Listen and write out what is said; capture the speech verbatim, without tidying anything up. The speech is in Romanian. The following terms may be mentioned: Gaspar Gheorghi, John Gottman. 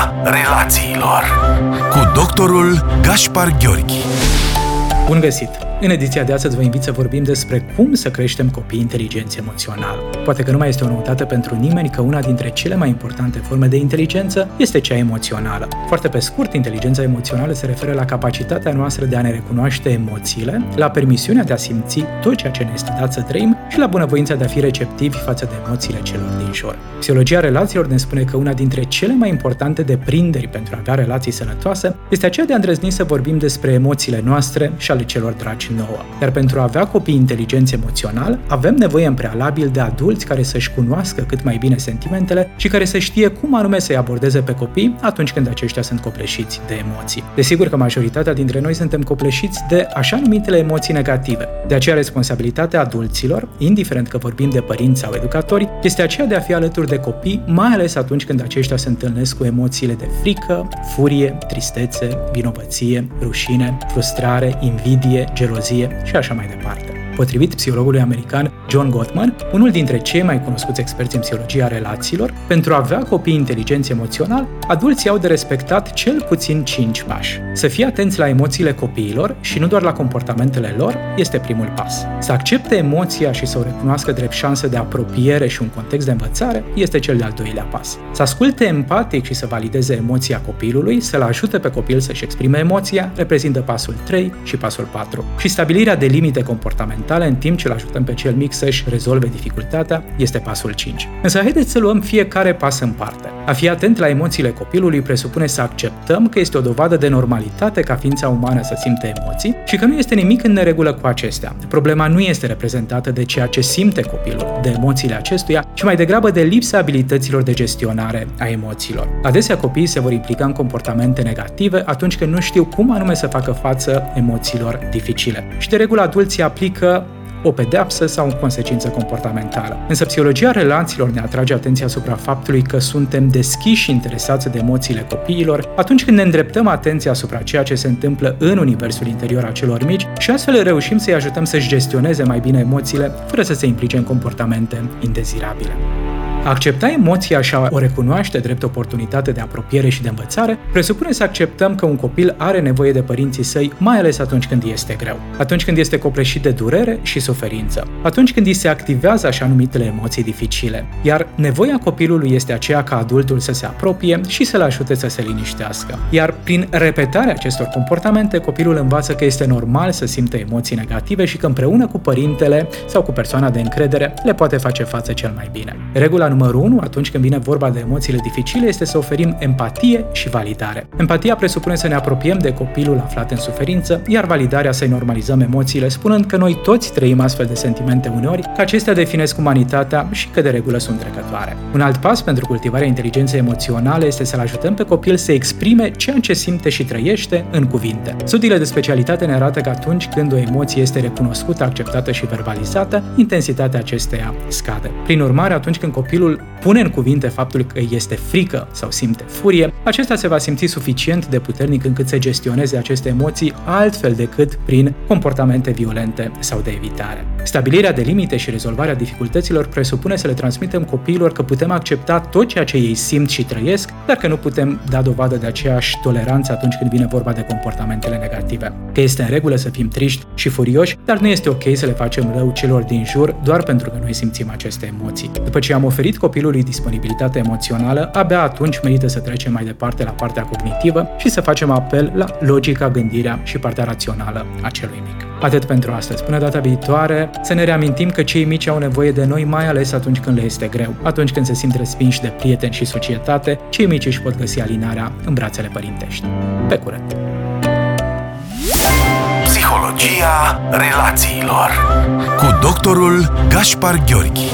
Școala relațiilor cu doctorul Gaspar Gheorghi. Bun găsit! În ediția de astăzi vă invit să vorbim despre cum să creștem copii inteligenți emoțional. Poate că nu mai este o noutate pentru nimeni că una dintre cele mai importante forme de inteligență este cea emoțională. Foarte pe scurt, inteligența emoțională se referă la capacitatea noastră de a ne recunoaște emoțiile, la permisiunea de a simți tot ceea ce ne este dat să trăim și la bunăvoința de a fi receptivi față de emoțiile celor din jur. Psihologia relațiilor ne spune că una dintre cele mai importante deprinderi pentru a avea relații sănătoase este aceea de a îndrăzni să vorbim despre emoțiile noastre și ale celor dragi nouă. Dar pentru a avea copii inteligenți emoțional, avem nevoie în prealabil de adulți care să-și cunoască cât mai bine sentimentele și care să știe cum anume să-i abordeze pe copii atunci când aceștia sunt copleșiți de emoții. Desigur că majoritatea dintre noi suntem copleșiți de așa numitele emoții negative. De aceea responsabilitatea adulților, indiferent că vorbim de părinți sau educatori, este aceea de a fi alături de copii, mai ales atunci când aceștia se întâlnesc cu emoțiile de frică, furie, tristețe, vinovăție, rușine, frustrare, invidie, gelozie și așa mai departe. Potrivit psihologului american John Gottman, unul dintre cei mai cunoscuți experți în psihologia relațiilor, pentru a avea copii inteligenți emoțional, adulții au de respectat cel puțin cinci pași. Să fie atenți la emoțiile copiilor și nu doar la comportamentele lor, este primul pas. Să accepte emoția și să o recunoască drept șansă de apropiere și un context de învățare, este cel de-al doilea pas. Să asculte empatic și să valideze emoția copilului, să-l ajute pe copil să-și exprime emoția, reprezintă pasul trei și pasul patru. Și stabilirea de limite comportamentale în timp ce îl ajutăm pe cel mic să-și rezolve dificultatea, este pasul cinci. Însă haideți să luăm fiecare pas în parte. A fi atent la emoțiile copilului presupune să acceptăm că este o dovadă de normalitate ca ființa umană să simte emoții și că nu este nimic în neregulă cu acestea. Problema nu este reprezentată de ceea ce simte copilul, de emoțiile acestuia, ci mai degrabă de lipsa abilităților de gestionare a emoțiilor. Adesea copiii se vor implica în comportamente negative atunci când nu știu cum anume să facă față emoțiilor dificile. Și de regulă adulții aplică o pedeapsă sau o consecință comportamentală. Însă psihologia relațiilor ne atrage atenția asupra faptului că suntem deschiși și interesați de emoțiile copiilor atunci când ne îndreptăm atenția asupra ceea ce se întâmplă în universul interior al celor mici și astfel reușim să-i ajutăm să-și gestioneze mai bine emoțiile fără să se implice în comportamente indezirabile. A accepta emoția și a o recunoaște drept oportunitate de apropiere și de învățare presupune să acceptăm că un copil are nevoie de părinții săi, mai ales atunci când este greu, atunci când este copleșit de durere și suferință, atunci când îi se activează așa numitele emoții dificile. Iar nevoia copilului este aceea ca adultul să se apropie și să-l ajute să se liniștească. Iar prin repetarea acestor comportamente, copilul învață că este normal să simtă emoții negative și că împreună cu părintele sau cu persoana de încredere le poate face față cel mai bine. Regula numărul unu, atunci când vine vorba de emoțiile dificile, este să oferim empatie și validare. Empatia presupune să ne apropiem de copilul aflat în suferință, iar validarea să-i normalizăm emoțiile, spunând că noi toți trăim astfel de sentimente uneori, că acestea definesc umanitatea și că de regulă sunt trecătoare. Un alt pas pentru cultivarea inteligenței emoționale este să-l ajutăm pe copil să exprime ceea ce simte și trăiește în cuvinte. Studiile de specialitate ne arată că atunci când o emoție este recunoscută, acceptată și verbalizată, intensitatea acesteia scade. Prin urmare, atunci când copilul pune în cuvinte faptul că este frică sau simte furie, acesta se va simți suficient de puternic încât să gestioneze aceste emoții altfel decât prin comportamente violente sau de evitare. Stabilirea de limite și rezolvarea dificultăților presupune să le transmitem copiilor că putem accepta tot ceea ce ei simt și trăiesc, dar că nu putem da dovadă de aceeași toleranță atunci când vine vorba de comportamentele negative. Că este în regulă să fim triști și furioși, dar nu este ok să le facem rău celor din jur doar pentru că noi simțim aceste emoții. După ce am oferit copilului disponibilitate emoțională, abia atunci merită să trecem mai departe la partea cognitivă și să facem apel la logica, gândirea și partea rațională a celui mic. Atât pentru astăzi. Până data viitoare, să ne reamintim că cei mici au nevoie de noi, mai ales atunci când le este greu. Atunci când se simt respinși de prieteni și societate, cei mici își pot găsi alinarea în brațele părintești. Pe curând! Psihologia relațiilor cu doctorul Gaspar Gheorghi.